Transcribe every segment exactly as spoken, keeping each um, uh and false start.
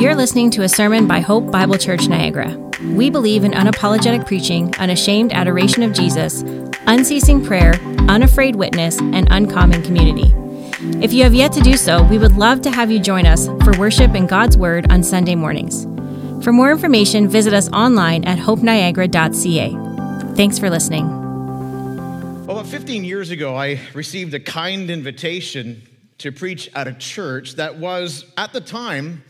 You're listening to a sermon by Hope Bible Church, Niagara. We believe in unapologetic preaching, unashamed adoration of Jesus, unceasing prayer, unafraid witness, and uncommon community. If you have yet to do so, we would love to have you join us for worship in God's Word on Sunday mornings. For more information, visit us online at hope niagara dot c a. Thanks for listening. Well, about fifteen years ago, I received a kind invitation to preach at a church that was, at the time,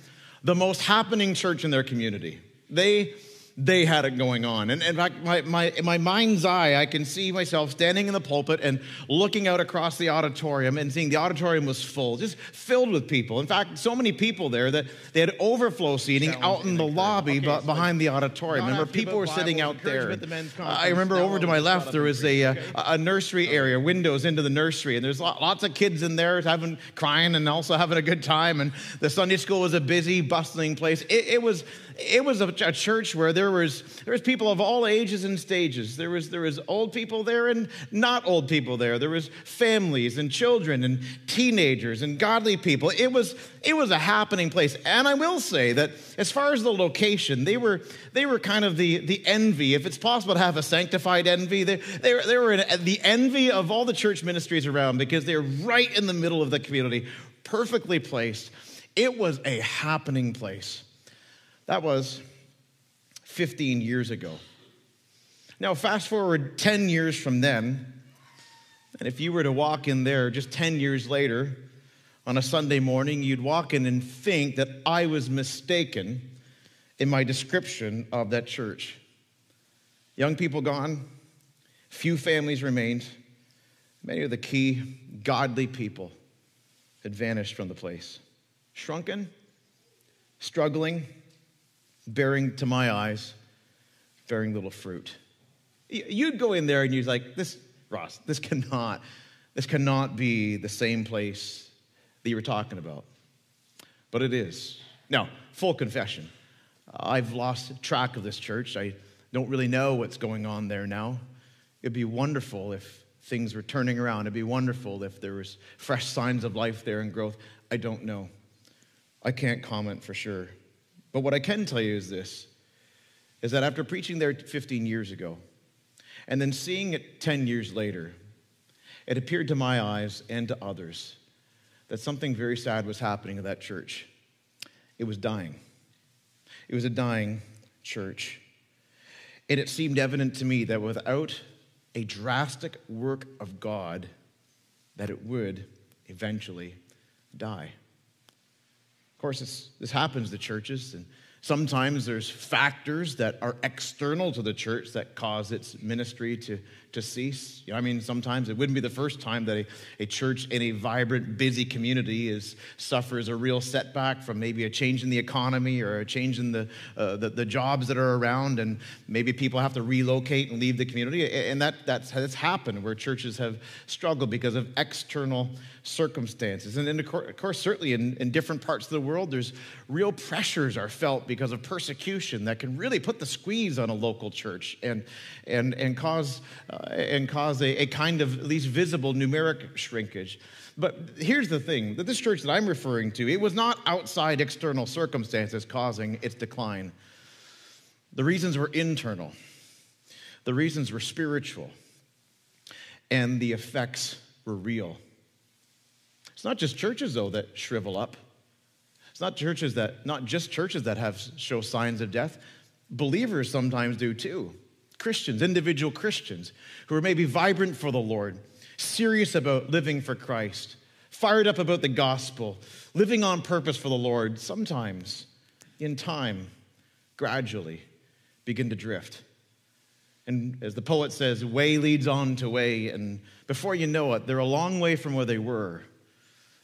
the most happening church in their community. They they had it going on. And in fact, my, my, in my mind's eye, I can see myself standing in the pulpit and looking out across the auditorium and seeing the auditorium was full, just filled with people. In fact, so many people there that they had overflow seating Sounds out in the lobby okay, so behind the auditorium. Remember, people were Bible, sitting out there. The I remember over to my left, there was a, okay. a, a nursery okay. area, windows into the nursery, and there's lots of kids in there having crying and also having a good time. And the Sunday school was a busy, bustling place. It, it was it was a, a church where there There was there was people of all ages and stages. There was there was old people there and not old people there. There was families and children and teenagers and godly people. It was it was a happening place. And I will say that as far as the location, they were they were kind of the the envy. If it's possible to have a sanctified envy, they they, they were the envy of all the church ministries around because they're right in the middle of the community, perfectly placed. It was a happening place. That was fifteen years ago. Now, fast forward ten years from then, and if you were to walk in there just ten years later on a Sunday morning, you'd walk in and think that I was mistaken in my description of that church. Young people gone, few families remained, many of the key godly people had vanished from the place. Shrunken, struggling, bearing, to my eyes, bearing little fruit. You'd go in there and you're like, this, Ross, this cannot, this cannot be the same place that you were talking about. But it is. Now, full confession, I've lost track of this church. I don't really know what's going on there now. It'd be wonderful if things were turning around. It'd be wonderful if there was fresh signs of life there and growth. I don't know. I can't comment for sure. But what I can tell you is this, is that after preaching there fifteen years ago, and then seeing it ten years later, it appeared to my eyes and to others that something very sad was happening in that church. It was dying. It was a dying church. And it seemed evident to me that without a drastic work of God, that it would eventually die. Of course, this, this happens to churches, and sometimes there's factors that are external to the church that cause its ministry to, to cease. You know, I mean, sometimes it wouldn't be the first time that a, a church in a vibrant, busy community is suffers a real setback from maybe a change in the economy or a change in the, uh, the, the jobs that are around, and maybe people have to relocate and leave the community. And that that's, that's happened where churches have struggled because of external circumstances. And, and of course, certainly in, in different parts of the world, there's real pressures are felt because of persecution that can really put the squeeze on a local church and and and cause uh, and cause a, a kind of at least visible numeric shrinkage. But here's the thing, that this church that I'm referring to, it was not outside external circumstances causing its decline. The reasons were internal. The reasons were spiritual. And the effects were real. It's not just churches, though, that shrivel up. It's not churches that, not just churches that have show signs of death. Believers sometimes do too. Christians, individual Christians who are maybe vibrant for the Lord, serious about living for Christ, fired up about the gospel, living on purpose for the Lord, sometimes in time, gradually begin to drift. And as the poet says, way leads on to way, and before you know it, they're a long way from where they were,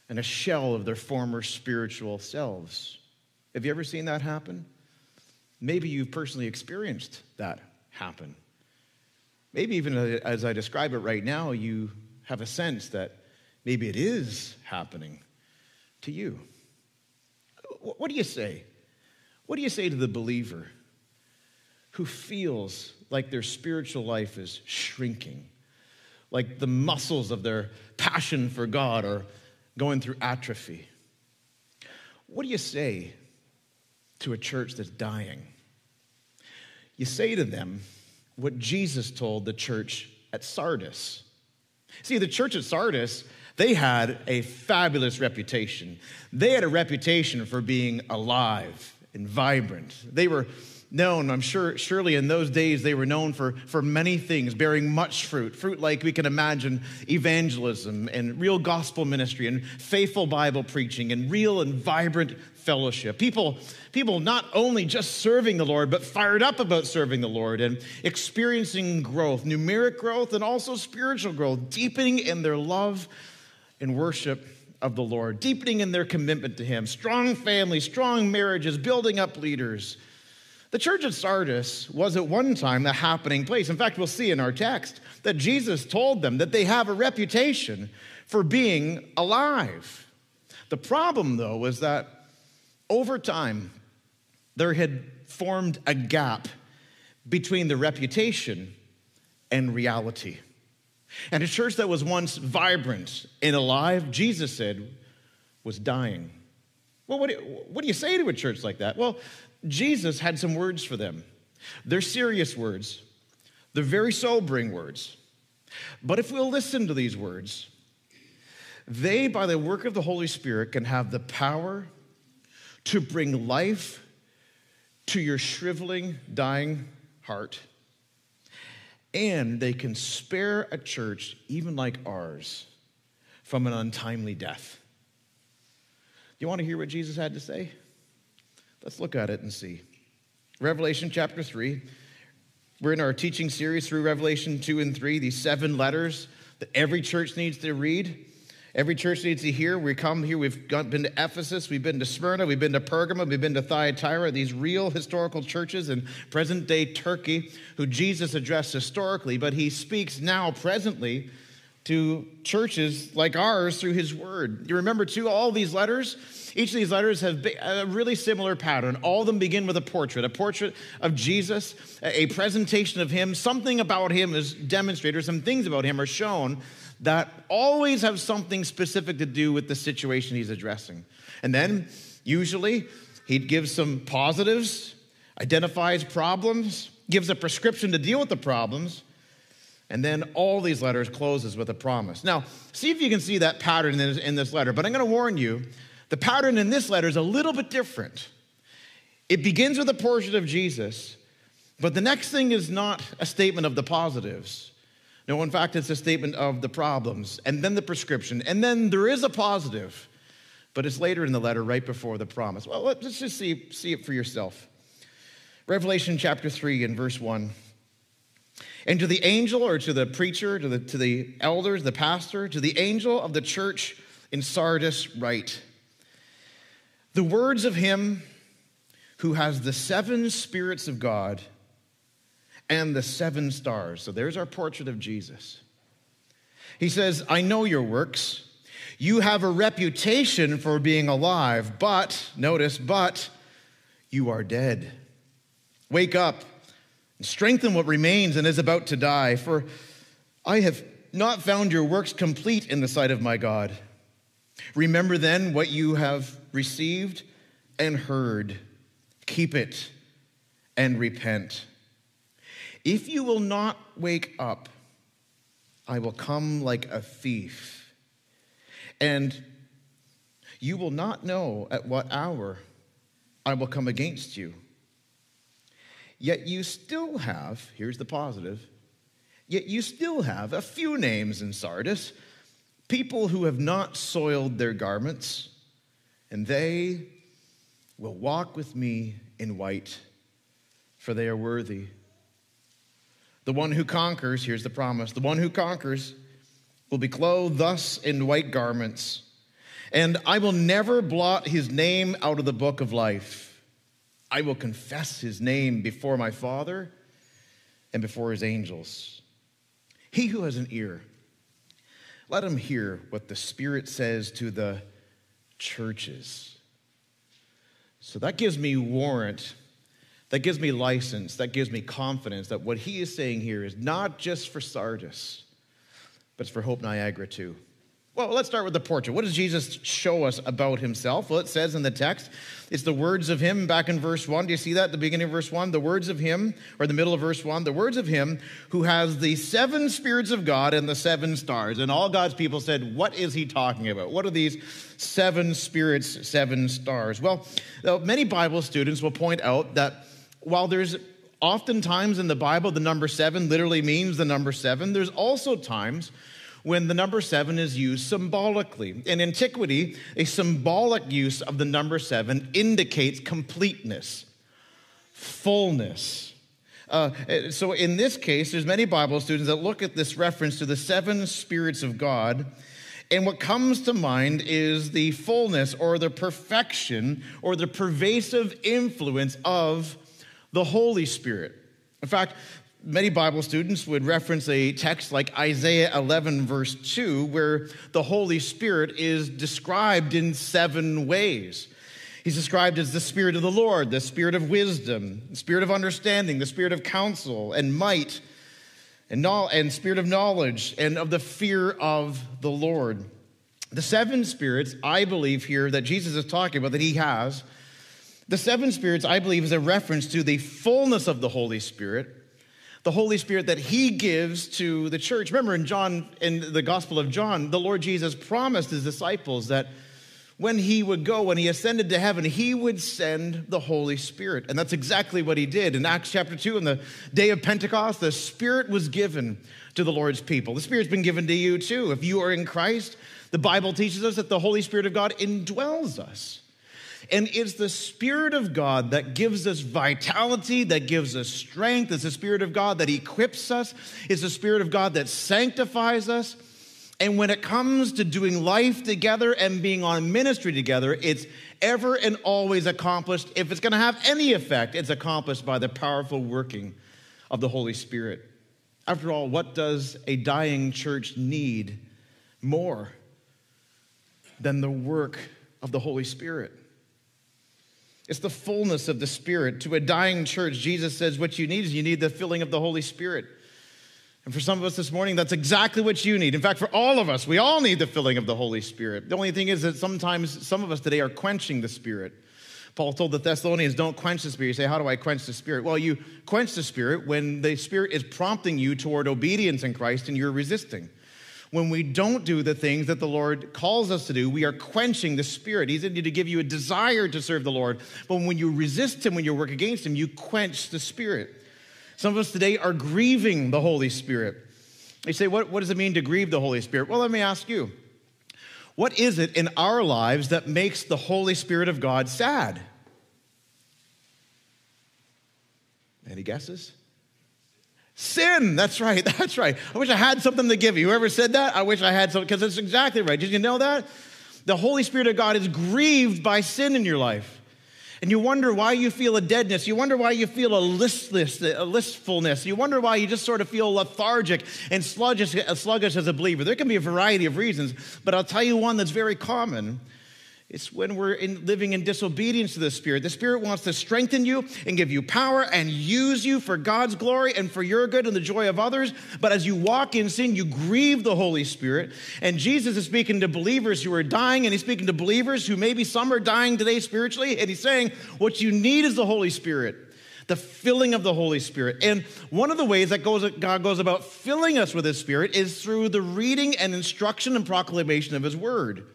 and a shell of their former spiritual selves. Have you ever seen that happen? Maybe you've personally experienced that happen. Maybe even as I describe it right now, you have a sense that maybe it is happening to you. What do you say? What do you say to the believer who feels like their spiritual life is shrinking, like the muscles of their passion for God are going through atrophy? What do you say to a church that's dying. You say to them what Jesus told the church at Sardis. See, the church at Sardis, they had a fabulous reputation. They had a reputation for being alive and vibrant. They were known, I'm sure, surely in those days they were known for, for many things, bearing much fruit, fruit like we can imagine evangelism and real gospel ministry and faithful Bible preaching and real and vibrant fellowship. People, people not only just serving the Lord, but fired up about serving the Lord and experiencing growth, numeric growth and also spiritual growth, deepening in their love and worship of the Lord, deepening in their commitment to Him, strong families, strong marriages, building up leaders. The church at Sardis was at one time the happening place. In fact, we'll see in our text that Jesus told them that they have a reputation for being alive. The problem, though, was that over time, there had formed a gap between the reputation and reality. And a church that was once vibrant and alive, Jesus said, was dying. Well, what do you, what do you say to a church like that? Well, Jesus had some words for them. They're serious words. They're very sobering words. But if we'll listen to these words, they, by the work of the Holy Spirit, can have the power to bring life to your shriveling, dying heart. And they can spare a church, even like ours, from an untimely death. You want to hear what Jesus had to say? Let's look at it and see. Revelation chapter three. We're in our teaching series through Revelation two and three, these seven letters that every church needs to read. Every church needs to hear. We come here, we've been to Ephesus, we've been to Smyrna, we've been to Pergamum, we've been to Thyatira, these real historical churches in present-day Turkey who Jesus addressed historically, but He speaks now presently to churches like ours through His word. You remember, too, all these letters? Each of these letters have a really similar pattern. All of them begin with a portrait, a portrait of Jesus, a presentation of Him. Something about Him is demonstrated, some things about Him are shown that always have something specific to do with the situation He's addressing. And then, usually, He gives some positives, identifies problems, gives a prescription to deal with the problems, and then all these letters closes with a promise. Now, see if you can see that pattern in this letter. But I'm going to warn you, the pattern in this letter is a little bit different. It begins with a portrait of Jesus, but the next thing is not a statement of the positives. No, in fact, it's a statement of the problems, and then the prescription, and then there is a positive, but it's later in the letter, right before the promise. Well, let's just see, see it for yourself. Revelation chapter three and verse one. And to the angel, or to the preacher, to the, to the elders, the pastor, to the angel of the church in Sardis write, the words of Him who has the seven spirits of God and the seven stars. So there's our portrait of Jesus. He says, I know your works. You have a reputation for being alive, but, notice, but you are dead. Wake up. Strengthen what remains and is about to die, for I have not found your works complete in the sight of my God. Remember then what you have received and heard. Keep it and repent. If you will not wake up, I will come like a thief, and you will not know at what hour I will come against you. Yet you still have, here's the positive, yet you still have a few names in Sardis, people who have not soiled their garments, and they will walk with me in white, for they are worthy. The one who conquers, here's the promise, the one who conquers will be clothed thus in white garments, and I will never blot his name out of the book of life. I will confess his name before my Father and before his angels. He who has an ear, let him hear what the Spirit says to the churches. So that gives me warrant, that gives me license, that gives me confidence that what he is saying here is not just for Sardis, but it's for Hope Niagara too. Well, let's start with the portrait. What does Jesus show us about himself? Well, it says in the text, it's the words of him back in verse one. Do you see that at the beginning of verse one? The words of him, or the middle of verse one, the words of him who has the seven spirits of God and the seven stars. And all God's people said, what is he talking about? What are these seven spirits, seven stars? Well, many Bible students will point out that while there's oftentimes in the Bible the number seven literally means the number seven, there's also times when the number seven is used symbolically. In antiquity, a symbolic use of the number seven indicates completeness, fullness. Uh, so in this case, there's many Bible students that look at this reference to the seven spirits of God, and what comes to mind is the fullness or the perfection or the pervasive influence of the Holy Spirit. In fact, many Bible students would reference a text like Isaiah eleven, verse two, where the Holy Spirit is described in seven ways. He's described as the Spirit of the Lord, the Spirit of wisdom, the Spirit of understanding, the Spirit of counsel and might, and, no- and Spirit of knowledge, and of the fear of the Lord. The seven spirits, I believe here, that Jesus is talking about, that he has, the seven spirits, I believe, is a reference to the fullness of the Holy Spirit, the Holy Spirit that he gives to the church. Remember in John, in the Gospel of John, the Lord Jesus promised his disciples that when he would go, when he ascended to heaven, he would send the Holy Spirit. And that's exactly what he did. In Acts chapter two, on the day of Pentecost, the Spirit was given to the Lord's people. The Spirit's been given to you too. If you are in Christ, the Bible teaches us that the Holy Spirit of God indwells us. And it's the Spirit of God that gives us vitality, that gives us strength. It's the Spirit of God that equips us. It's the Spirit of God that sanctifies us. And when it comes to doing life together and being on ministry together, it's ever and always accomplished. If it's going to have any effect, it's accomplished by the powerful working of the Holy Spirit. After all, what does a dying church need more than the work of the Holy Spirit? It's the fullness of the Spirit. To a dying church, Jesus says what you need is you need the filling of the Holy Spirit. And for some of us this morning, that's exactly what you need. In fact, for all of us, we all need the filling of the Holy Spirit. The only thing is that sometimes some of us today are quenching the Spirit. Paul told the Thessalonians, don't quench the Spirit. You say, how do I quench the Spirit? Well, you quench the Spirit when the Spirit is prompting you toward obedience in Christ and you're resisting. When we don't do the things that the Lord calls us to do, we are quenching the Spirit. He's in you to give you a desire to serve the Lord. But when you resist him, when you work against him, you quench the Spirit. Some of us today are grieving the Holy Spirit. You say, what, what does it mean to grieve the Holy Spirit? Well, let me ask you, what is it in our lives that makes the Holy Spirit of God sad? Any guesses? Sin, that's right, that's right. I wish I had something to give you. Whoever said that, I wish I had something, because that's exactly right. Did you know that? The Holy Spirit of God is grieved by sin in your life. And you wonder why you feel a deadness. You wonder why you feel a listless, a listfulness. You wonder why you just sort of feel lethargic and sluggish, sluggish as a believer. There can be a variety of reasons, but I'll tell you one that's very common. It's when we're in, living in disobedience to the Spirit. The Spirit wants to strengthen you and give you power and use you for God's glory and for your good and the joy of others. But as you walk in sin, you grieve the Holy Spirit. And Jesus is speaking to believers who are dying, and he's speaking to believers who maybe some are dying today spiritually. And he's saying, what you need is the Holy Spirit, the filling of the Holy Spirit. And one of the ways that goes, God goes about filling us with his Spirit is through the reading and instruction and proclamation of his word.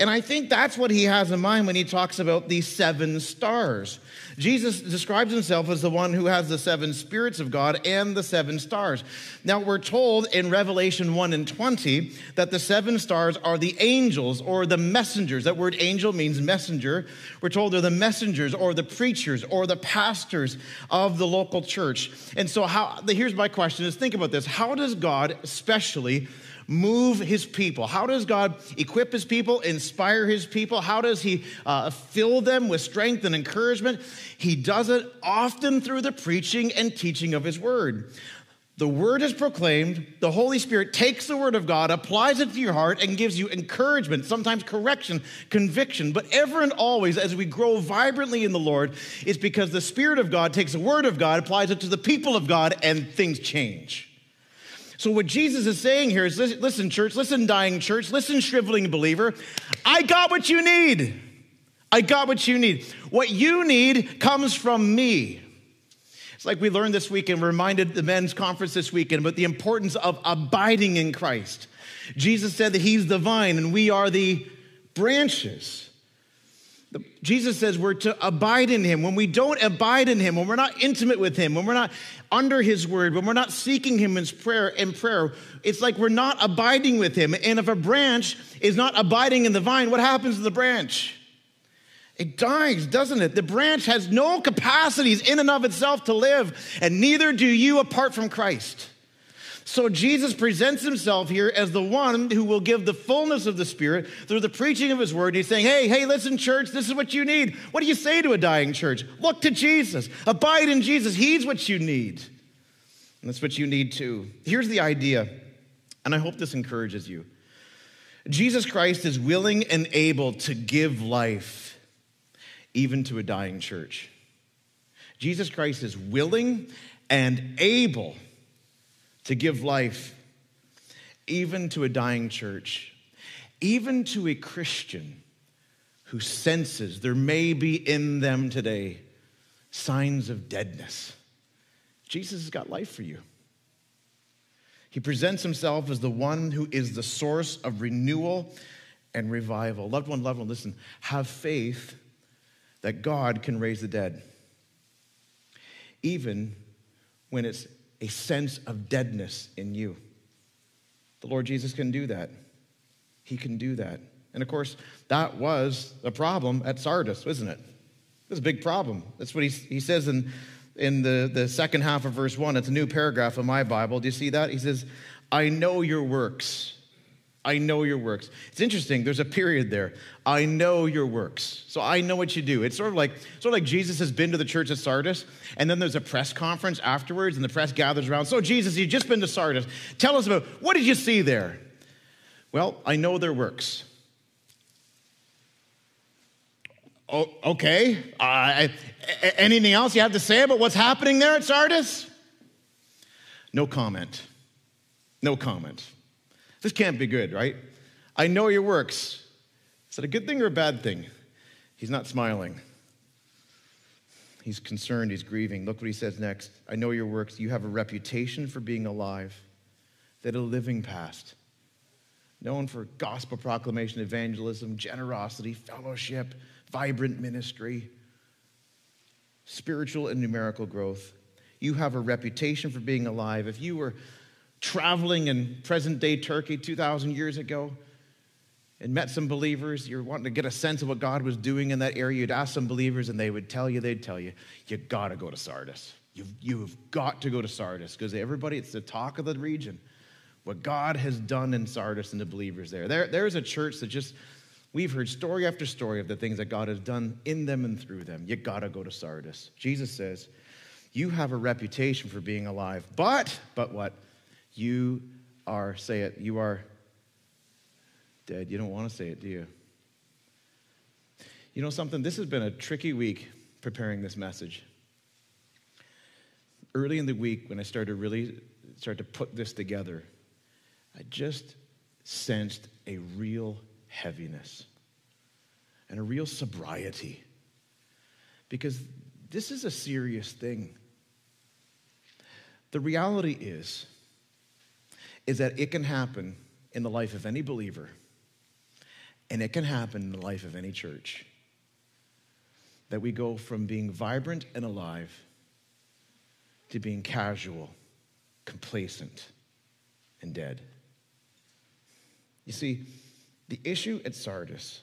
And I think that's what he has in mind when he talks about the seven stars. Jesus describes himself as the one who has the seven spirits of God and the seven stars. Now, we're told in Revelation one and twenty that the seven stars are the angels or the messengers. That word angel means messenger. We're told they're the messengers or the preachers or the pastors of the local church. And so how, here's my question is, think about this. How does God especially move his people? How does God equip his people, inspire his people? How does he uh, fill them with strength and encouragement? He does it often through the preaching and teaching of his word. The word is proclaimed, the Holy Spirit takes the word of God, applies it to your heart, and gives you encouragement, sometimes correction, conviction. But ever and always, as we grow vibrantly in the Lord, it's because the Spirit of God takes the word of God, applies it to the people of God, and things change. So what Jesus is saying here is, listen, church, listen, dying church, listen, shriveling believer, I got what you need. I got what you need. What you need comes from me. It's like we learned this weekend, reminded the men's conference this weekend about the importance of abiding in Christ. Jesus said that he's the vine and we are the branches. The, Jesus says we're to abide in him. When we don't abide in him, when we're not intimate with him, when we're not under his word, when we're not seeking him in prayer, in prayer, it's like we're not abiding with him. And if a branch is not abiding in the vine, what happens to the branch? It dies, doesn't it? The branch has no capacities in and of itself to live, and neither do you apart from Christ. So Jesus presents himself here as the one who will give the fullness of the Spirit through the preaching of his word. He's saying, hey, hey, listen, church, this is what you need. What do you say to a dying church? Look to Jesus. Abide in Jesus. He's what you need. And that's what you need too. Here's the idea, and I hope this encourages you. Jesus Christ is willing and able to give life. Even to a dying church. Jesus Christ is willing and able to give life even to a dying church, even to a Christian who senses there may be in them today signs of deadness. Jesus has got life for you. He presents himself as the one who is the source of renewal and revival. Loved one, loved one, listen, have faith that God can raise the dead, even when it's a sense of deadness in you. The Lord Jesus can do that. He can do that. And of course, that was a problem at Sardis, wasn't it? It was a big problem. That's what he, he says in, in the, the second half of verse one. It's a new paragraph in my Bible. Do you see that? He says, I know your works. I know your works. It's interesting. There's a period there. I know your works. So I know what you do. It's sort of like sort of like Jesus has been to the church at Sardis, and then there's a press conference afterwards, and the press gathers around. So Jesus, you've just been to Sardis. Tell us about, what did you see there? Well, I know their works. Oh, okay. Uh, anything else you have to say about what's happening there at Sardis? No comment. No comment. This can't be good, right? I know your works. Is that a good thing or a bad thing? He's not smiling. He's concerned. He's grieving. Look what he says next. I know your works. You have a reputation for being alive, that a living past, known for gospel proclamation, evangelism, generosity, fellowship, vibrant ministry, spiritual and numerical growth. You have a reputation for being alive. If you were traveling in present-day Turkey two thousand years ago and met some believers, you're wanting to get a sense of what God was doing in that area, you'd ask some believers and they would tell you, they'd tell you, you got to go to Sardis. You've, you've got to go to Sardis because everybody, it's the talk of the region. What God has done in Sardis and the believers there. there. There's a church that just, we've heard story after story of the things that God has done in them and through them. You got to go to Sardis. Jesus says, you have a reputation for being alive, but, but what? You are, say it, you are dead. You don't want to say it, do you? You know something? This has been a tricky week preparing this message. Early in the week when I started to really start to put this together, I just sensed a real heaviness and a real sobriety, because this is a serious thing. The reality is, is that it can happen in the life of any believer, and it can happen in the life of any church, that we go from being vibrant and alive to being casual, complacent, and dead. You see, the issue at Sardis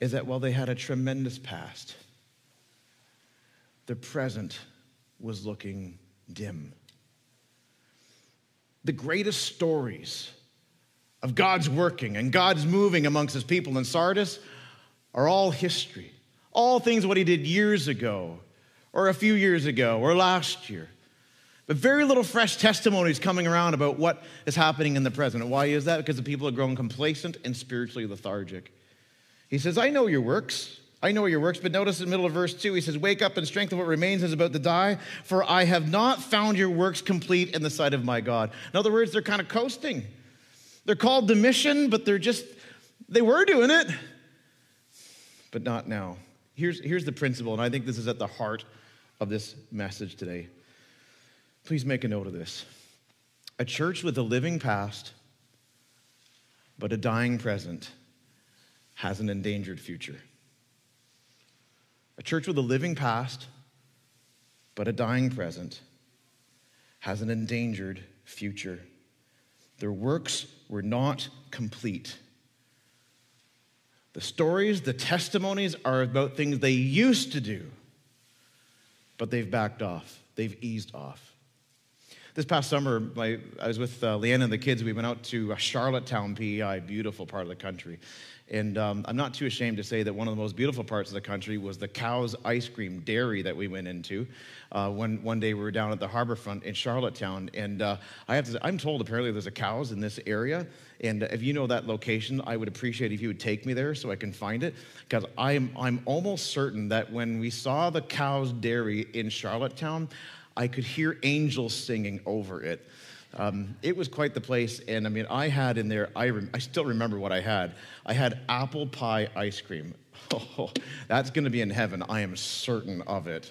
is that while they had a tremendous past, their present was looking dim. The greatest stories of God's working and God's moving amongst his people in Sardis are all history. All things what he did years ago or a few years ago or last year. But very little fresh testimonies coming around about what is happening in the present. And why is that? Because the people have grown complacent and spiritually lethargic. He says, I know your works. I know your works, but notice in the middle of verse two, he says, wake up and strengthen what remains is about to die, for I have not found your works complete in the sight of my God. In other words, they're kind of coasting. They're called to mission, but they're just, they were doing it, but not now. Here's, here's the principle, and I think this is at the heart of this message today. Please make a note of this. A church with a living past, but a dying present, has an endangered future. A church with a living past, but a dying present, has an endangered future. Their works were not complete. The stories, the testimonies are about things they used to do, but they've backed off. They've eased off. This past summer, my, I was with uh, Leanna and the kids. We went out to uh, Charlottetown, P E I, beautiful part of the country. And um, I'm not too ashamed to say that one of the most beautiful parts of the country was the Cows ice cream dairy that we went into. Uh, one, one day we were down at the harbor front in Charlottetown. And uh, I have to say, I'm told apparently there's a Cows in this area. And if you know that location, I would appreciate if you would take me there so I can find it. Because I'm, I'm almost certain that when we saw the Cows dairy in Charlottetown, I could hear angels singing over it. Um, it was quite the place, and I mean, I had in there, I, rem- I still remember what I had. I had apple pie ice cream. Oh, that's going to be in heaven. I am certain of it.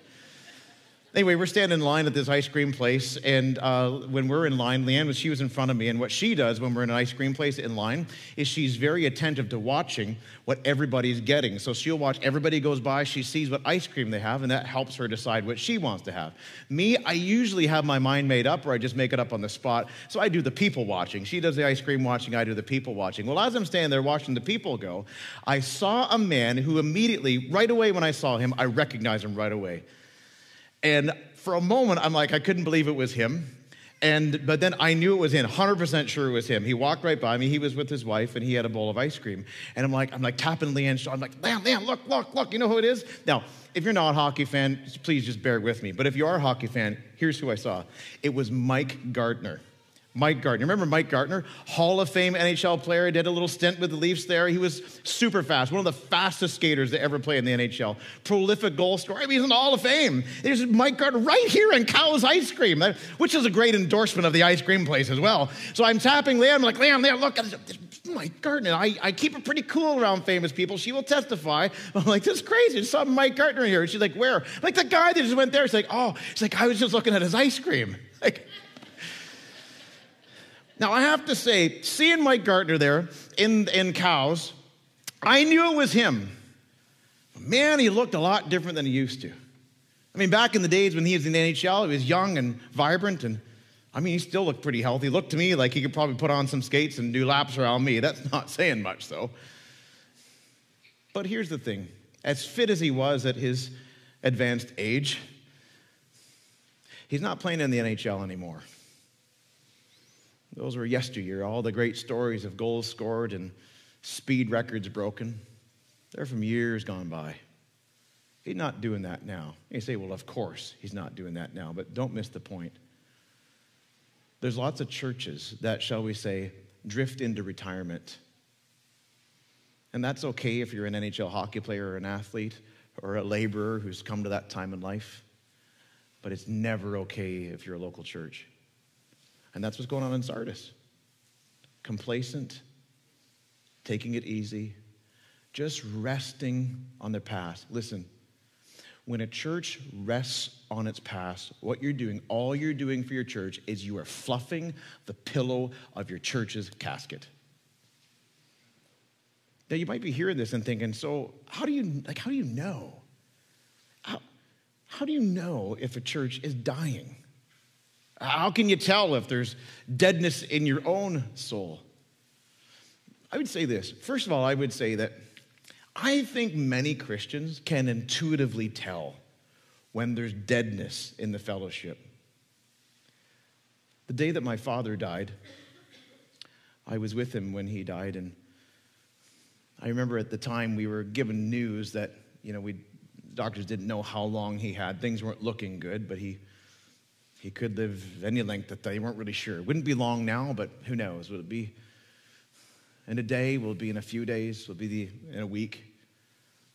Anyway, we're standing in line at this ice cream place, and uh, when we're in line, Leanne, she was in front of me, and what she does when we're in an ice cream place in line is she's very attentive to watching what everybody's getting. So she'll watch, everybody goes by, she sees what ice cream they have, and that helps her decide what she wants to have. Me, I usually have my mind made up, or I just make it up on the spot, so I do the people watching. She does the ice cream watching, I do the people watching. Well, as I'm standing there watching the people go, I saw a man who immediately, right away when I saw him, I recognized him right away. And for a moment, I'm like, I couldn't believe it was him. And but then I knew it was him, one hundred percent sure it was him. He walked right by me. He was with his wife, and he had a bowl of ice cream. And I'm like, I'm like tapping Leanne's shoulder. I'm like, Leanne, Leanne, look, look, look. You know who it is? Now, if you're not a hockey fan, please just bear with me. But if you are a hockey fan, here's who I saw. It was Mike Gartner. Mike Gartner. Remember Mike Gartner? Hall of Fame N H L player. Did a little stint with the Leafs there. He was super fast. One of the fastest skaters to ever play in the N H L. Prolific goal scorer. I mean, he's in the Hall of Fame. There's Mike Gartner right here in Cow's Ice Cream, which is a great endorsement of the ice cream place as well. So I'm tapping Leanne. I'm like, Leanne, Leanne, look, Mike Gartner. I, I keep it pretty cool around famous people. She will testify. I'm like, this is crazy. I saw Mike Gartner here. And she's like, where? I'm like, the guy that just went there. She's like, oh. She's like, I was just looking at his ice cream. Like, now, I have to say, seeing Mike Gartner there in, in Cows, I knew it was him. Man, he looked a lot different than he used to. I mean, back in the days when he was in the N H L, he was young and vibrant, and I mean, he still looked pretty healthy. Looked to me like he could probably put on some skates and do laps around me. That's not saying much, though. But here's the thing. As fit as he was at his advanced age, he's not playing in the N H L anymore. Those were yesteryear, all the great stories of goals scored and speed records broken. They're from years gone by. He's not doing that now. You say, well, of course he's not doing that now, but don't miss the point. There's lots of churches that, shall we say, drift into retirement. And that's okay if you're an N H L hockey player or an athlete or a laborer who's come to that time in life, but it's never okay if you're a local church. And that's what's going on in Sardis. Complacent, taking it easy, just resting on their past. Listen, when a church rests on its past, what you're doing, all you're doing for your church is you are fluffing the pillow of your church's casket. Now, you might be hearing this and thinking, so how do you, like, how do you know? How, how do you know if a church is dying? How can you tell if there's deadness in your own soul? I would say this. First of all, I would say that I think many Christians can intuitively tell when there's deadness in the fellowship. The day that my father died, I was with him when he died, and I remember at the time we were given news that, you know, we doctors didn't know how long he had. Things weren't looking good, but he He could live any length that they weren't really sure. It wouldn't be long now, but who knows? Will it be in a day? Will it be in a few days? Will it be in a week?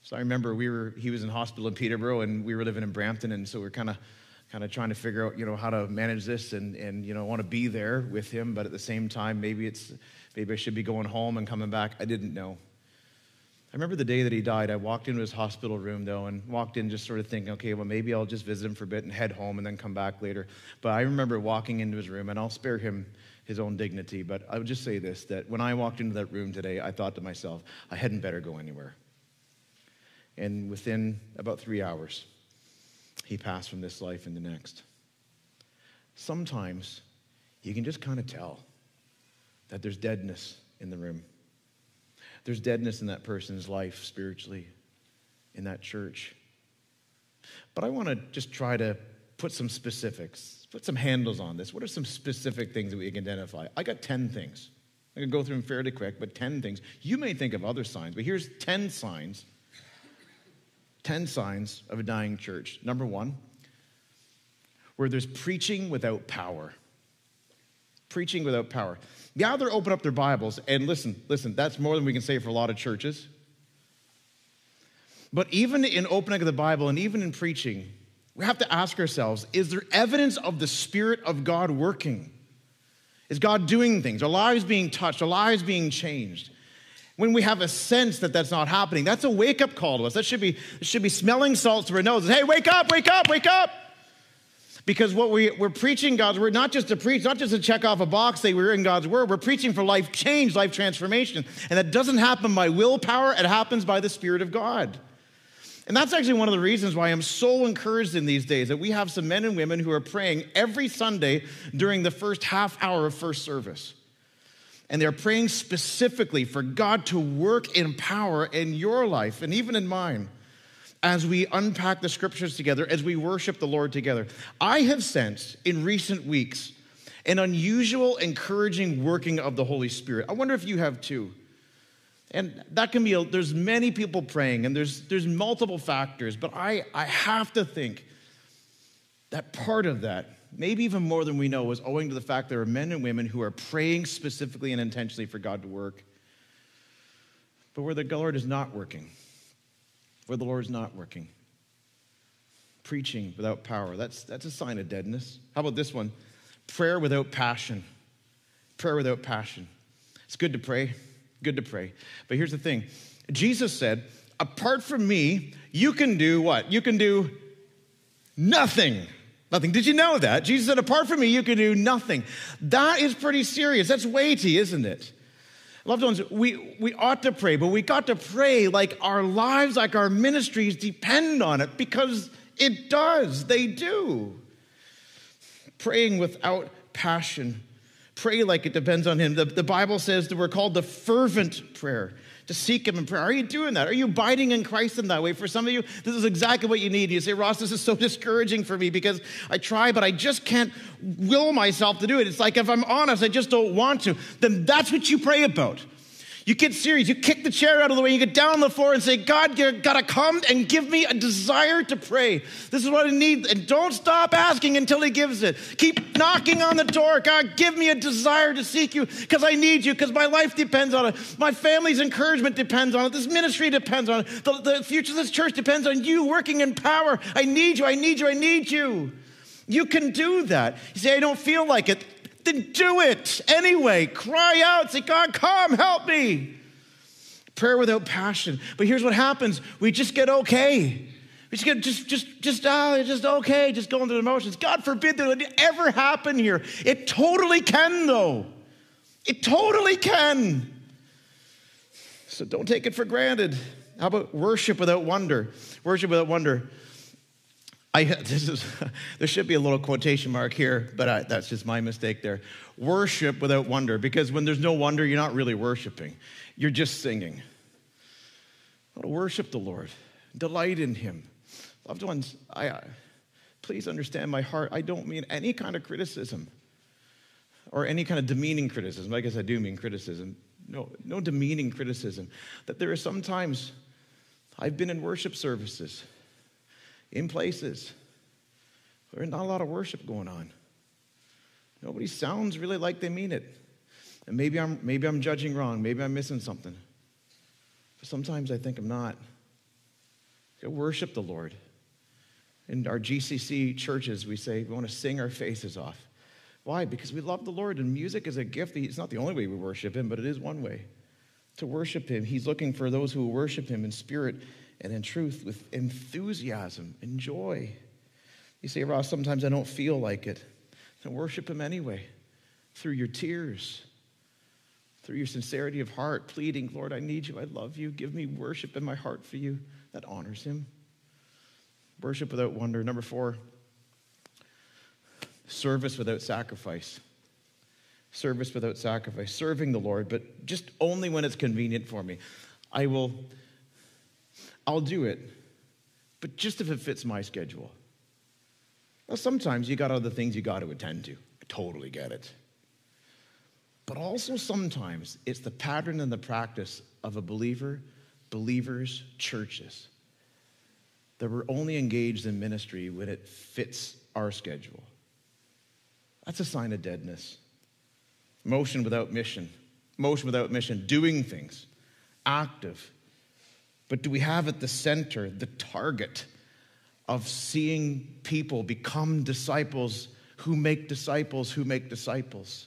So I remember we were, he was in hospital in Peterborough and we were living in Brampton, and so we we're kind of kind of trying to figure out, you know, how to manage this, and, and you know, want to be there with him, but at the same time, maybe it's, maybe I should be going home and coming back. I didn't know. I remember the day that he died, I walked into his hospital room though, and walked in just sort of thinking, okay, well, maybe I'll just visit him for a bit and head home and then come back later. But I remember walking into his room, and I'll spare him his own dignity, but I would just say this, that when I walked into that room today, I thought to myself, I hadn't better go anywhere. And within about three hours, he passed from this life into next. Sometimes you can just kind of tell that there's deadness in the room. There's deadness in that person's life spiritually, in that church. But I want to just try to put some specifics, put some handles on this. What are some specific things that we can identify? I got ten things. I can go through them fairly quick, but ten things. You may think of other signs, but here's ten signs. ten signs of a dying church. Number one, where there's preaching without power. Preaching without power. Yeah, they're open up their Bibles, and listen, listen, that's more than we can say for a lot of churches. But even in opening up the Bible and even in preaching, we have to ask ourselves, is there evidence of the Spirit of God working? Is God doing things? Are lives being touched? Are lives being changed? When we have a sense that that's not happening, that's a wake-up call to us. That should be, it should be smelling salts to our noses. Hey, wake up, wake up, wake up. Because what we, we're preaching God's word, not just to preach, not just to check off a box, say we're in God's word. We're preaching for life change, life transformation. And that doesn't happen by willpower. It happens by the Spirit of God. And that's actually one of the reasons why I'm so encouraged in these days, that we have some men and women who are praying every Sunday during the first half hour of first service. And they're praying specifically for God to work in power in your life and even in mine as we unpack the scriptures together, as we worship the Lord together. I have sensed in recent weeks an unusual, encouraging working of the Holy Spirit. I wonder if you have too. And that can be, a, there's many people praying and there's, there's multiple factors, but I, I have to think that part of that, maybe even more than we know, was owing to the fact there are men and women who are praying specifically and intentionally for God to work. But where the Lord is not working, where the Lord is not working, preaching without power, that's, that's a sign of deadness. How about this one? Prayer without passion. Prayer without passion. It's good to pray, good to pray. But here's the thing. Jesus said, apart from me, you can do what? You can do nothing. Nothing. Did you know that? Jesus said, apart from me, you can do nothing. That is pretty serious. That's weighty, isn't it? Loved ones, we, we ought to pray, but we got to pray like our lives, like our ministries depend on it, because it does. They do. Praying without passion. Pray like it depends on him. The, the Bible says that we're called the fervent prayer, to seek him in prayer. Are you doing that? Are you abiding in Christ in that way? For some of you, this is exactly what you need. You say, Ross, this is so discouraging for me because I try, but I just can't will myself to do it. It's like, if I'm honest, I just don't want to. Then that's what you pray about. You get serious. You kick the chair out of the way. You get down on the floor and say, God, you got to come and give me a desire to pray. This is what I need. And don't stop asking until he gives it. Keep knocking on the door. God, give me a desire to seek you because I need you, because my life depends on it. My family's encouragement depends on it. This ministry depends on it. The, the future of this church depends on you working in power. I need you. I need you. I need you. You can do that. You say, I don't feel like it. Then do it anyway. Cry out. Say, God, come, help me. Prayer without passion. But here's what happens. We just get okay. We just get, just, just, just, ah, just okay. Just going through the motions. God forbid that it ever happen here. It totally can, though. It totally can. So don't take it for granted. How about worship without wonder? Worship without wonder. I, this is, there should be a little quotation mark here, but I, that's just my mistake there. Worship without wonder, because when there's no wonder, you're not really worshiping. You're just singing. I want to worship the Lord, delight in him. Loved ones, I, I, please understand my heart. I don't mean any kind of criticism or any kind of demeaning criticism. I guess I do mean criticism. No, no demeaning criticism. That there are sometimes I've been in worship services in places where there's not a lot of worship going on. Nobody sounds really like they mean it. And maybe I'm, maybe I'm judging wrong. Maybe I'm missing something. But sometimes I think I'm not. Go worship the Lord. In our G C C churches, we say we want to sing our faces off. Why? Because we love the Lord, and music is a gift. It's not the only way we worship him, but it is one way to worship him. He's looking for those who worship him in spirit and in truth with enthusiasm and joy. You say, Ross, sometimes I don't feel like it. Then worship him anyway, through your tears, through your sincerity of heart, pleading, Lord, I need you, I love you, give me worship in my heart for you. That honors him. Worship without wonder. Number four, service without sacrifice. Service without sacrifice. Serving the Lord, but just only when it's convenient for me. I will, I'll do it, but just if it fits my schedule. Now, sometimes you got other things you got to attend to. I totally get it. But also sometimes it's the pattern and the practice of a believer, believers, churches, that we're only engaged in ministry when it fits our schedule. That's a sign of deadness. Motion without mission. Motion without mission. Doing things. Active. But do we have at the center, the target of seeing people become disciples who make disciples who make disciples?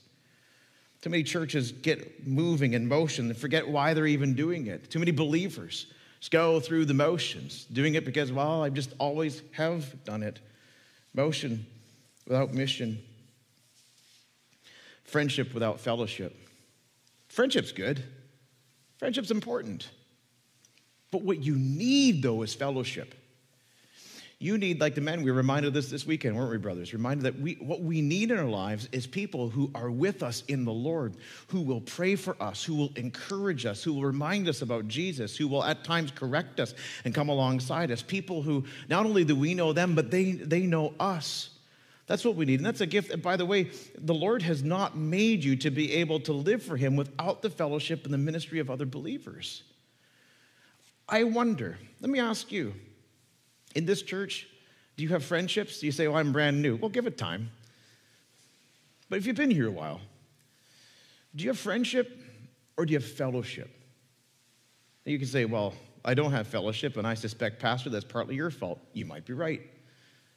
Too many churches get moving in motion and forget why they're even doing it. Too many believers just go through the motions, doing it because, well, I just always have done it. Motion without mission. Friendship without fellowship. Friendship's good. Friendship's important. But what you need, though, is fellowship. You need, like the men, we were reminded of this this weekend, weren't we, brothers? Reminded that we, what we need in our lives is people who are with us in the Lord, who will pray for us, who will encourage us, who will remind us about Jesus, who will at times correct us and come alongside us. People who, not only do we know them, but they, they know us. That's what we need, and that's a gift. And by the way, the Lord has not made you to be able to live for him without the fellowship and the ministry of other believers. I wonder, let me ask you, in this church, do you have friendships? Do you say, well, I'm brand new? Well, give it time. But if you've been here a while, do you have friendship or do you have fellowship? And you can say, well, I don't have fellowship, and I suspect, Pastor, that's partly your fault. You might be right.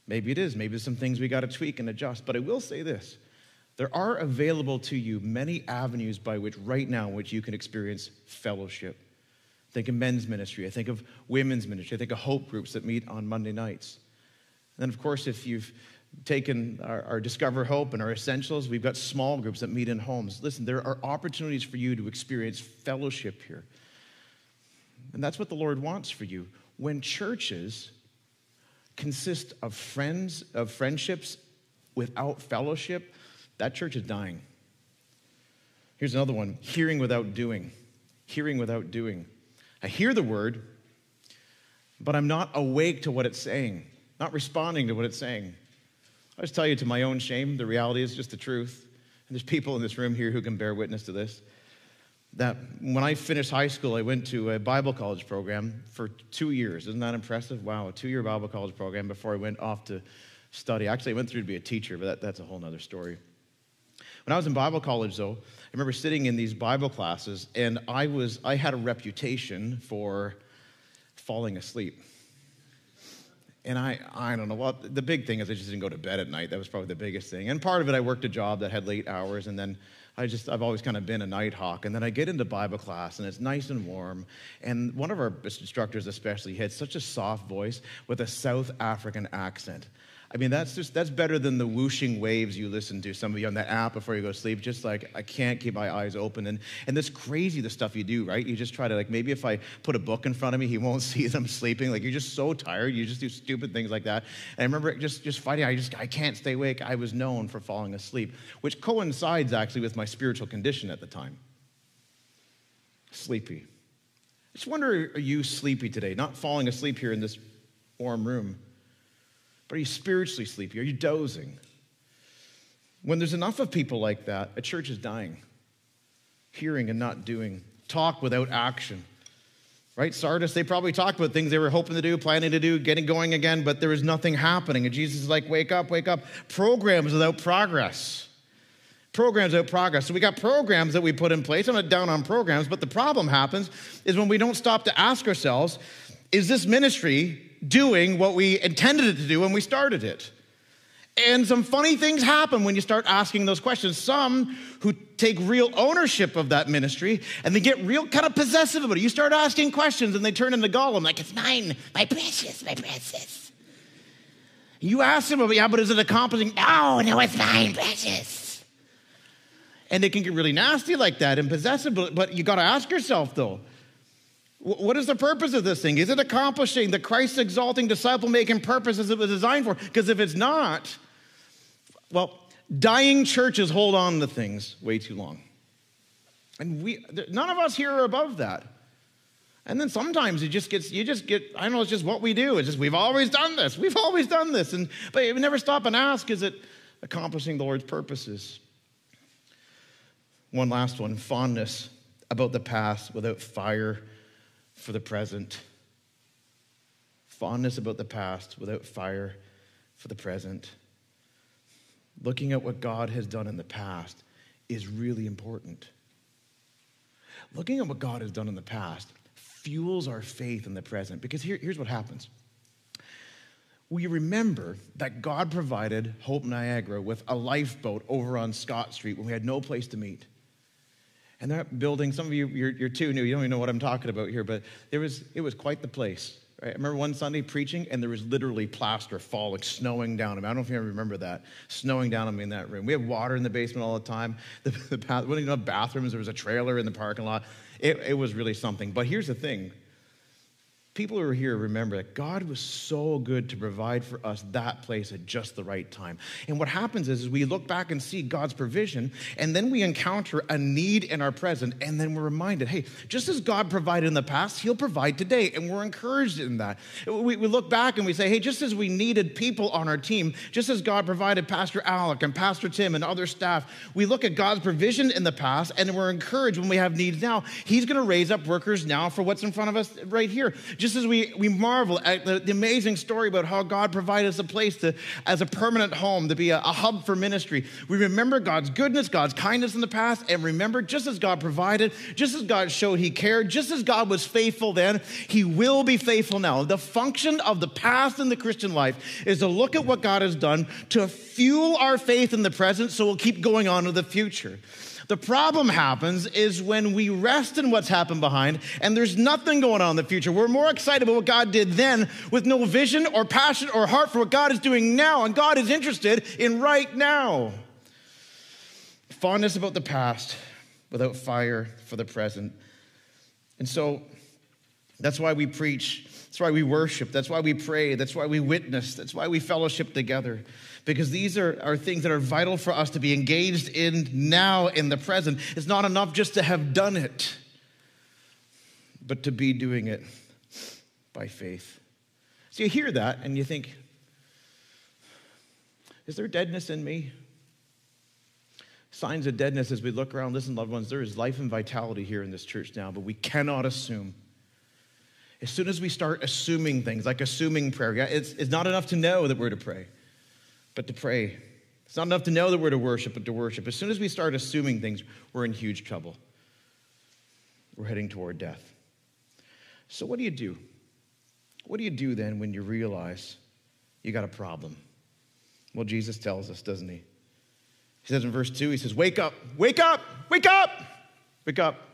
Maybe it is. Maybe there's some things we got to tweak and adjust. But I will say this. There are available to you many avenues by which right now which you can experience fellowship. I think of men's ministry. I think of women's ministry. I think of hope groups that meet on Monday nights. And then, of course, if you've taken our, our Discover Hope and our Essentials, we've got small groups that meet in homes. Listen, there are opportunities for you to experience fellowship here. And that's what the Lord wants for you. When churches consist of friends, of friendships without fellowship, that church is dying. Here's another one, hearing without doing. Hearing without doing. I hear the word, but I'm not awake to what it's saying, not responding to what it's saying. I just tell you, to my own shame, the reality is just the truth. And there's people in this room here who can bear witness to this, that when I finished high school, I went to a Bible college program for two years. Isn't that impressive? Wow, a two-year Bible college program before I went off to study. Actually, I went through to be a teacher, but that, that's a whole other story. When I was in Bible college, though, I remember sitting in these Bible classes, and I was—I had a reputation for falling asleep. And I—I I don't know. Well, the big thing is I just didn't go to bed at night. That was probably the biggest thing. And part of it, I worked a job that had late hours, and then I just—I've always kind of been a night hawk. And then I get into Bible class, and it's nice and warm. And one of our instructors, especially, had such a soft voice with a South African accent. I mean, that's just that's better than the whooshing waves you listen to, some of you on that app before you go to sleep. Just like, I can't keep my eyes open. And and that's crazy, the stuff you do, right? You just try to, like, maybe if I put a book in front of me, he won't see that I'm sleeping. Like, you're just so tired. You just do stupid things like that. And I remember just, just fighting. I just, I can't stay awake. I was known for falling asleep, which coincides, actually, with my spiritual condition at the time. Sleepy. I just wonder, are you sleepy today? Not falling asleep here in this warm room. Are you spiritually sleepy? Are you dozing? When there's enough of people like that, a church is dying. Hearing and not doing. Talk without action. Right? Sardis, they probably talked about things they were hoping to do, planning to do, getting going again, but there was nothing happening. And Jesus is like, wake up, wake up. Programs without progress. Programs without progress. So we got programs that we put in place. I'm not down on programs, but the problem happens is when we don't stop to ask ourselves, is this ministry doing what we intended it to do when we started it. And some funny things happen when you start asking those questions. Some who take real ownership of that ministry, and they get real kind of possessive about it. You start asking questions, and they turn into Gollum, like, it's mine, my precious, my precious. You ask them about, yeah, but is it accomplishing? No, no, it's mine, precious. And they can get really nasty like that and possessive, but you got to ask yourself, though, what is the purpose of this thing? Is it accomplishing the Christ-exalting, disciple-making purposes it was designed for? Because if it's not, well, dying churches hold on to things way too long. And we, none of us here are above that. And then sometimes it just gets, you just get, I don't know, it's just what we do. It's just, we've always done this. We've always done this. And, but you never stop and ask, is it accomplishing the Lord's purposes? One last one, fondness about the past without fire for the present. Fondness about the past without fire for the present. Looking at what God has done in the past is really important. Looking at what God has done in the past fuels our faith in the present, because here, here's what happens. We remember that God provided Hope Niagara with a lifeboat over on Scott Street when we had no place to meet. And that building, some of you, you're, you're too new. You don't even know what I'm talking about here, but there was, it was quite the place. Right? I remember one Sunday preaching, and there was literally plaster falling, snowing down on me. I don't know if you ever remember that, snowing down on me in that room. We had water in the basement all the time. The, the bath, we didn't have bathrooms. There was a trailer in the parking lot. It, it was really something. But here's the thing. People who are here remember that God was so good to provide for us that place at just the right time. And what happens is, is we look back and see God's provision, and then we encounter a need in our present, and then we're reminded, hey, just as God provided in the past, he'll provide today, and we're encouraged in that. We, we look back and we say, hey, just as we needed people on our team, just as God provided Pastor Alec and Pastor Tim and other staff, we look at God's provision in the past, and we're encouraged when we have needs now. He's going to raise up workers now for what's in front of us right here. Just as we, we marvel at the, the amazing story about how God provided us a place to, as a permanent home, to be a, a hub for ministry, we remember God's goodness, God's kindness in the past, and remember, just as God provided, just as God showed he cared, just as God was faithful then, he will be faithful now. The function of the past in the Christian life is to look at what God has done to fuel our faith in the present so we'll keep going on to the future. The problem happens is when we rest in what's happened behind and there's nothing going on in the future. We're more excited about what God did then with no vision or passion or heart for what God is doing now, and God is interested in right now. Fondness about the past without fire for the present. And so that's why we preach. That's why we worship. That's why we pray. That's why we witness. That's why we fellowship together. Because these are, are things that are vital for us to be engaged in now, in the present. It's not enough just to have done it, but to be doing it by faith. So you hear that and you think, is there deadness in me? Signs of deadness as we look around. Listen, loved ones, there is life and vitality here in this church now, but we cannot assume. As soon as we start assuming things, like assuming prayer, yeah, it's, it's not enough to know that we're to pray, but to pray. It's not enough to know that we're to worship, but to worship. As soon as we start assuming things, we're in huge trouble. We're heading toward death. So what do you do? What do you do then when you realize you got a problem? Well, Jesus tells us, doesn't he? He says in verse two, he says, wake up, wake up, wake up, wake up.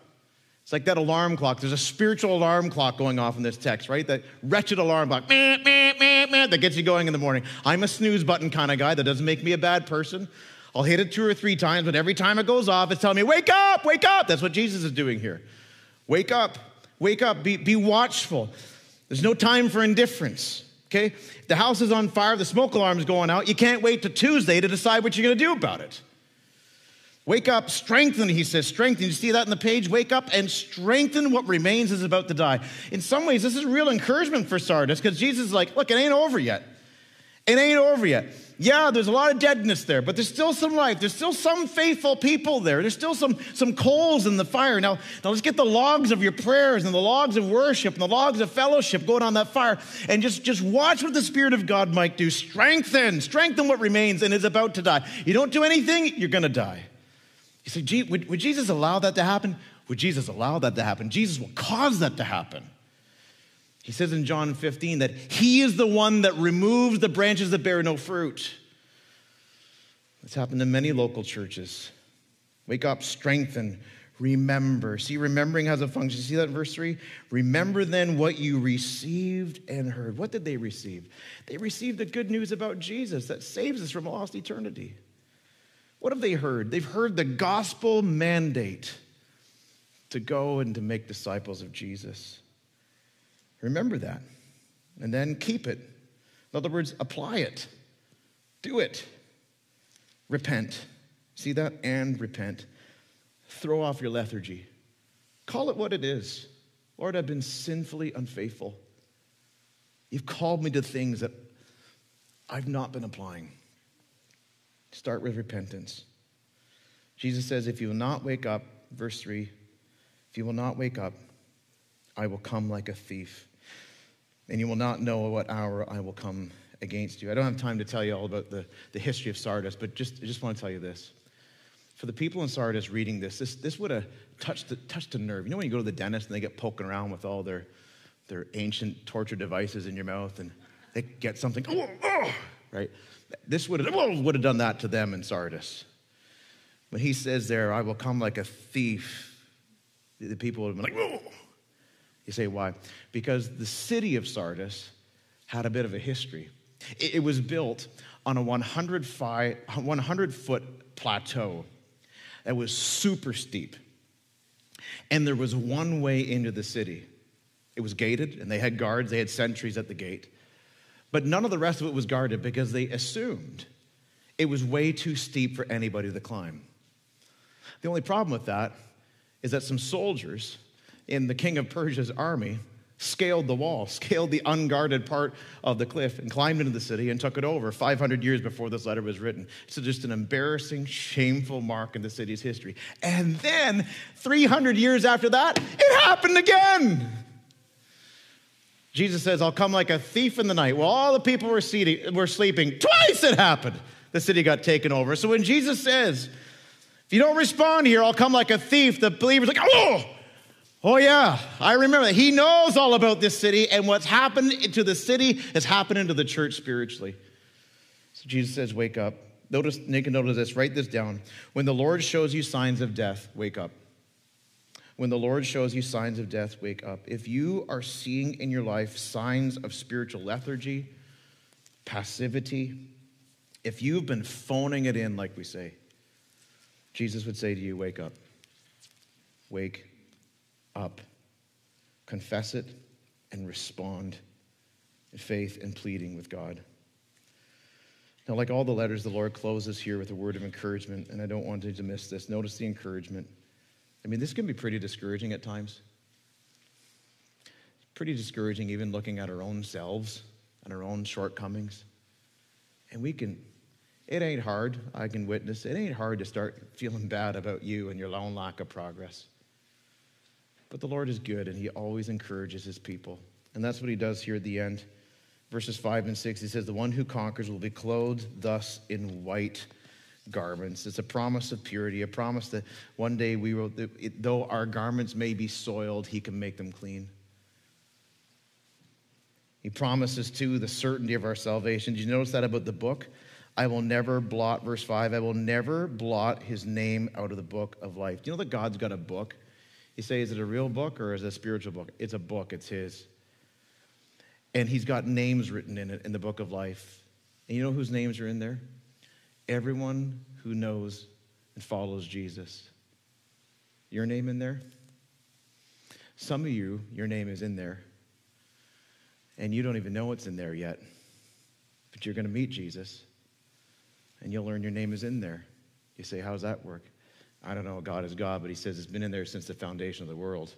It's like that alarm clock. There's a spiritual alarm clock going off in this text, right? That wretched alarm clock, meh, meh, meh, meh, that gets you going in the morning. I'm a snooze button kind of guy. That doesn't make me a bad person. I'll hit it two or three times, but every time it goes off, it's telling me, wake up, wake up. That's what Jesus is doing here. Wake up, wake up, be, be watchful. There's no time for indifference, okay? The house is on fire, the smoke alarm's going out. You can't wait till Tuesday to decide what you're going to do about it. Wake up, strengthen, he says, strengthen. You see that in the page? Wake up and strengthen what remains is about to die. In some ways, this is real encouragement for Sardis, because Jesus is like, look, it ain't over yet. It ain't over yet. Yeah, there's a lot of deadness there, but there's still some life. There's still some faithful people there. There's still some, some coals in the fire. Now, now let's get the logs of your prayers and the logs of worship and the logs of fellowship going on that fire, and just, just watch what the Spirit of God might do. Strengthen, strengthen what remains and is about to die. You don't do anything, you're going to die. You say, would, would Jesus allow that to happen? Would Jesus allow that to happen? Jesus will cause that to happen. He says in John fifteen that he is the one that removes the branches that bear no fruit. It's happened to many local churches. Wake up, strengthen, remember. See, remembering has a function. See that in verse three? Remember then what you received and heard. What did they receive? They received the good news about Jesus that saves us from lost eternity. What have they heard? They've heard the gospel mandate to go and to make disciples of Jesus. Remember that. And then keep it. In other words, apply it. Do it. Repent. See that? And repent. Throw off your lethargy. Call it what it is. Lord, I've been sinfully unfaithful. You've called me to things that I've not been applying. Start with repentance. Jesus says, if you will not wake up, verse three, if you will not wake up, I will come like a thief, and you will not know what hour I will come against you. I don't have time to tell you all about the, the history of Sardis, but just, I just want to tell you this. For the people in Sardis reading this, this, this would have touched the, touched the nerve. You know when you go to the dentist and they get poking around with all their, their ancient torture devices in your mouth and they get something, oh, oh, right? This would have, oh, would have done that to them in Sardis. When he says there, I will come like a thief, the people would have been like, oh. You say, why? Because the city of Sardis had a bit of a history. It was built on a one hundred foot plateau that was super steep. And there was one way into the city. It was gated, and they had guards. They had sentries at the gate. But none of the rest of it was guarded because they assumed it was way too steep for anybody to climb. The only problem with that is that some soldiers in the king of Persia's army scaled the wall, scaled the unguarded part of the cliff, and climbed into the city and took it over five hundred years before this letter was written. So just an embarrassing, shameful mark in the city's history. And then three hundred years after that, it happened again. Jesus says, I'll come like a thief in the night. While all the people were, seating, were sleeping, twice it happened. The city got taken over. So when Jesus says, if you don't respond here, I'll come like a thief, the believer's like, oh, Oh yeah, I remember that. He knows all about this city, and what's happened to the city has happened to the church spiritually. So Jesus says, wake up. Notice, make a note of this, write this down. When the Lord shows you signs of death, wake up. When the Lord shows you signs of death, wake up. If you are seeing in your life signs of spiritual lethargy, passivity, if you've been phoning it in, like we say, Jesus would say to you, wake up. Wake up. Up, confess it, and respond in faith and pleading with God. Now, like all the letters, the Lord closes here with a word of encouragement, and I don't want you to miss this. Notice the encouragement. I mean, this can be pretty discouraging at times. Pretty discouraging even looking at our own selves and our own shortcomings. And we can, it ain't hard, I can witness, it ain't hard to start feeling bad about you and your own lack of progress. But the Lord is good, and he always encourages his people. And that's what he does here at the end. Verses five and six, he says, the one who conquers will be clothed thus in white garments. It's a promise of purity, a promise that one day we will, it, though our garments may be soiled, he can make them clean. He promises, too, the certainty of our salvation. Did you notice that about the book? I will never blot, verse five, I will never blot his name out of the book of life. Do you know that God's got a book? You say, is it a real book or is it a spiritual book? It's a book. It's his. And he's got names written in it in the book of life. And you know whose names are in there? Everyone who knows and follows Jesus. Your name in there? Some of you, your name is in there. And you don't even know what's in there yet. But you're going to meet Jesus. And you'll learn your name is in there. You say, how does that work? I don't know, God is God, but he says it's been in there since the foundation of the world.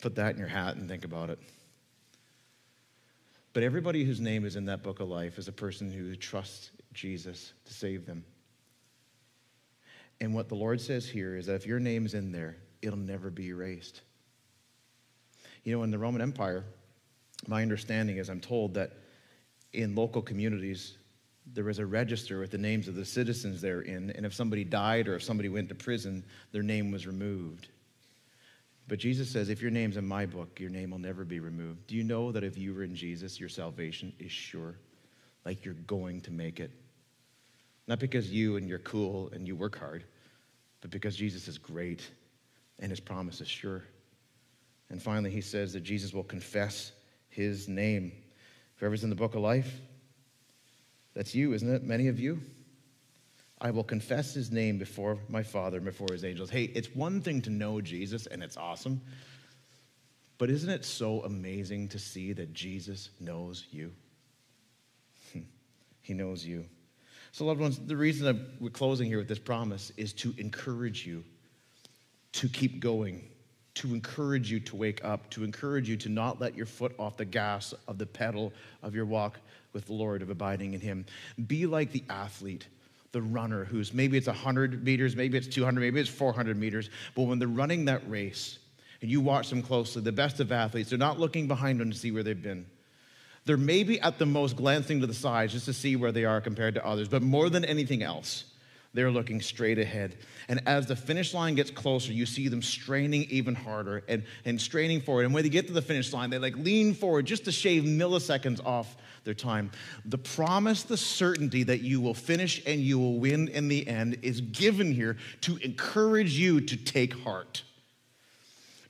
Put that in your hat and think about it. But everybody whose name is in that book of life is a person who trusts Jesus to save them. And what the Lord says here is that if your name's in there, it'll never be erased. You know, in the Roman Empire, my understanding is I'm told that in local communities, there was a register with the names of the citizens they're in, and if somebody died or if somebody went to prison, their name was removed. But Jesus says, if your name's in my book, your name will never be removed. Do you know that if you were in Jesus, your salvation is sure? Like you're going to make it. Not because you and you're cool and you work hard, but because Jesus is great and his promise is sure. And finally, he says that Jesus will confess his name. Whoever's in the book of life, that's you, isn't it? Many of you. I will confess his name before my Father and before his angels. Hey, it's one thing to know Jesus, and it's awesome. But isn't it so amazing to see that Jesus knows you? He knows you. So, loved ones, the reason I'm, we're closing here with this promise is to encourage you to keep going, to encourage you to wake up, to encourage you to not let your foot off the gas of the pedal of your walk with the Lord, of abiding in him. Be like the athlete, the runner, who's maybe it's one hundred meters, maybe it's two hundred, maybe it's four hundred meters, but when they're running that race, and you watch them closely, the best of athletes, they're not looking behind them to see where they've been. They're maybe at the most glancing to the sides just to see where they are compared to others, but more than anything else, they're looking straight ahead. And as the finish line gets closer, you see them straining even harder and, and straining forward. And when they get to the finish line, they like lean forward just to shave milliseconds off their time. The promise, the certainty that you will finish and you will win in the end is given here to encourage you to take heart,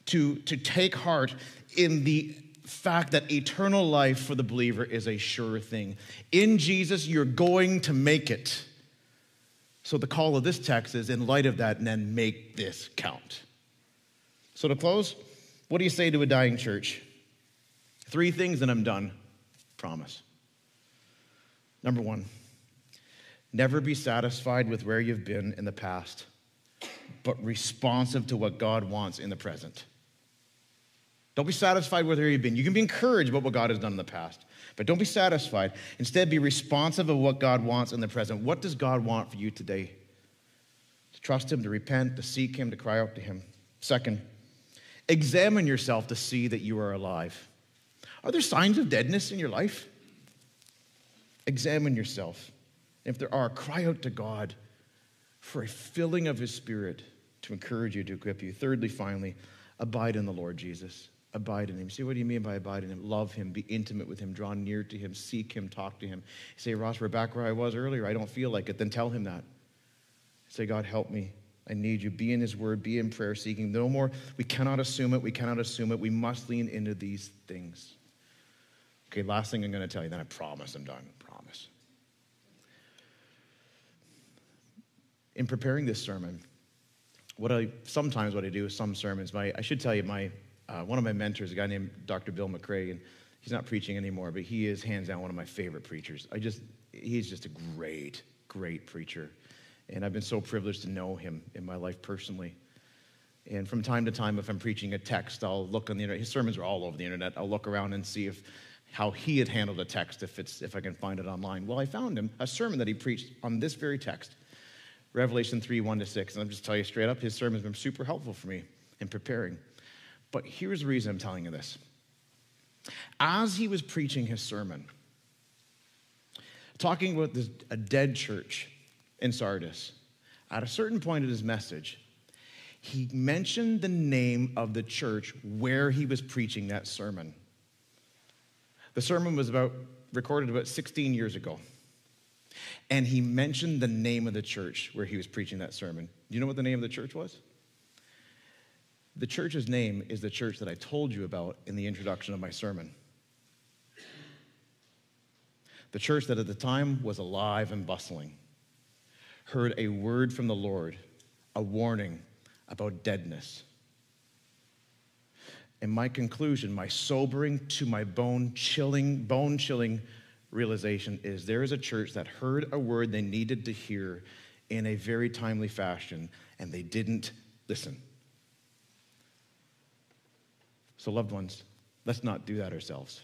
to, to take heart in the fact that eternal life for the believer is a sure thing. In Jesus, you're going to make it. So the call of this text is, in light of that, and then make this count. So to close, what do you say to a dying church? Three things and I'm done. Promise. Number one, never be satisfied with where you've been in the past, but responsive to what God wants in the present. Don't be satisfied with where you've been. You can be encouraged about what God has done in the past, but don't be satisfied. Instead, be responsive of what God wants in the present. What does God want for you today? To trust him, to repent, to seek him, to cry out to him. Second, examine yourself to see that you are alive. Are there signs of deadness in your life? Examine yourself. If there are, cry out to God for a filling of his Spirit to encourage you, to equip you. Thirdly, finally, abide in the Lord Jesus. Abide in him. See, what do you mean by abide in him? Love him, be intimate with him, draw near to him, seek him, talk to him. Say, Ross, we're back where I was earlier. I don't feel like it. Then tell him that. Say, God, help me. I need you. Be in his word. Be in prayer, seeking. No more. We cannot assume it. We cannot assume it. We must lean into these things. Okay, last thing I'm going to tell you, then I promise I'm done. Promise. In preparing this sermon, what I sometimes what I do with some sermons, my I should tell you, my uh, one of my mentors, a guy named Doctor Bill McCrae, and he's not preaching anymore, but he is hands down one of my favorite preachers. I just he's just a great, great preacher, and I've been so privileged to know him in my life personally. And from time to time, if I'm preaching a text, I'll look on the internet. His sermons are all over the internet. I'll look around and see if. how he had handled a text, if it's if I can find it online. Well, I found him a sermon that he preached on this very text, Revelation three, one to six. And I'll just tell you straight up, his sermon's been super helpful for me in preparing. But here's the reason I'm telling you this. As he was preaching his sermon, talking about this, a dead church in Sardis, at a certain point in his message, he mentioned the name of the church where he was preaching that sermon. The sermon was about recorded about sixteen years ago, and he mentioned the name of the church where he was preaching that sermon. Do you know what the name of the church was? The church's name is the church that I told you about in the introduction of my sermon. The church that at the time was alive and bustling, heard a word from the Lord, a warning about deadness. And my conclusion, my sobering to my bone-chilling, bone-chilling realization is there is a church that heard a word they needed to hear in a very timely fashion, and they didn't listen. So, loved ones, let's not do that ourselves.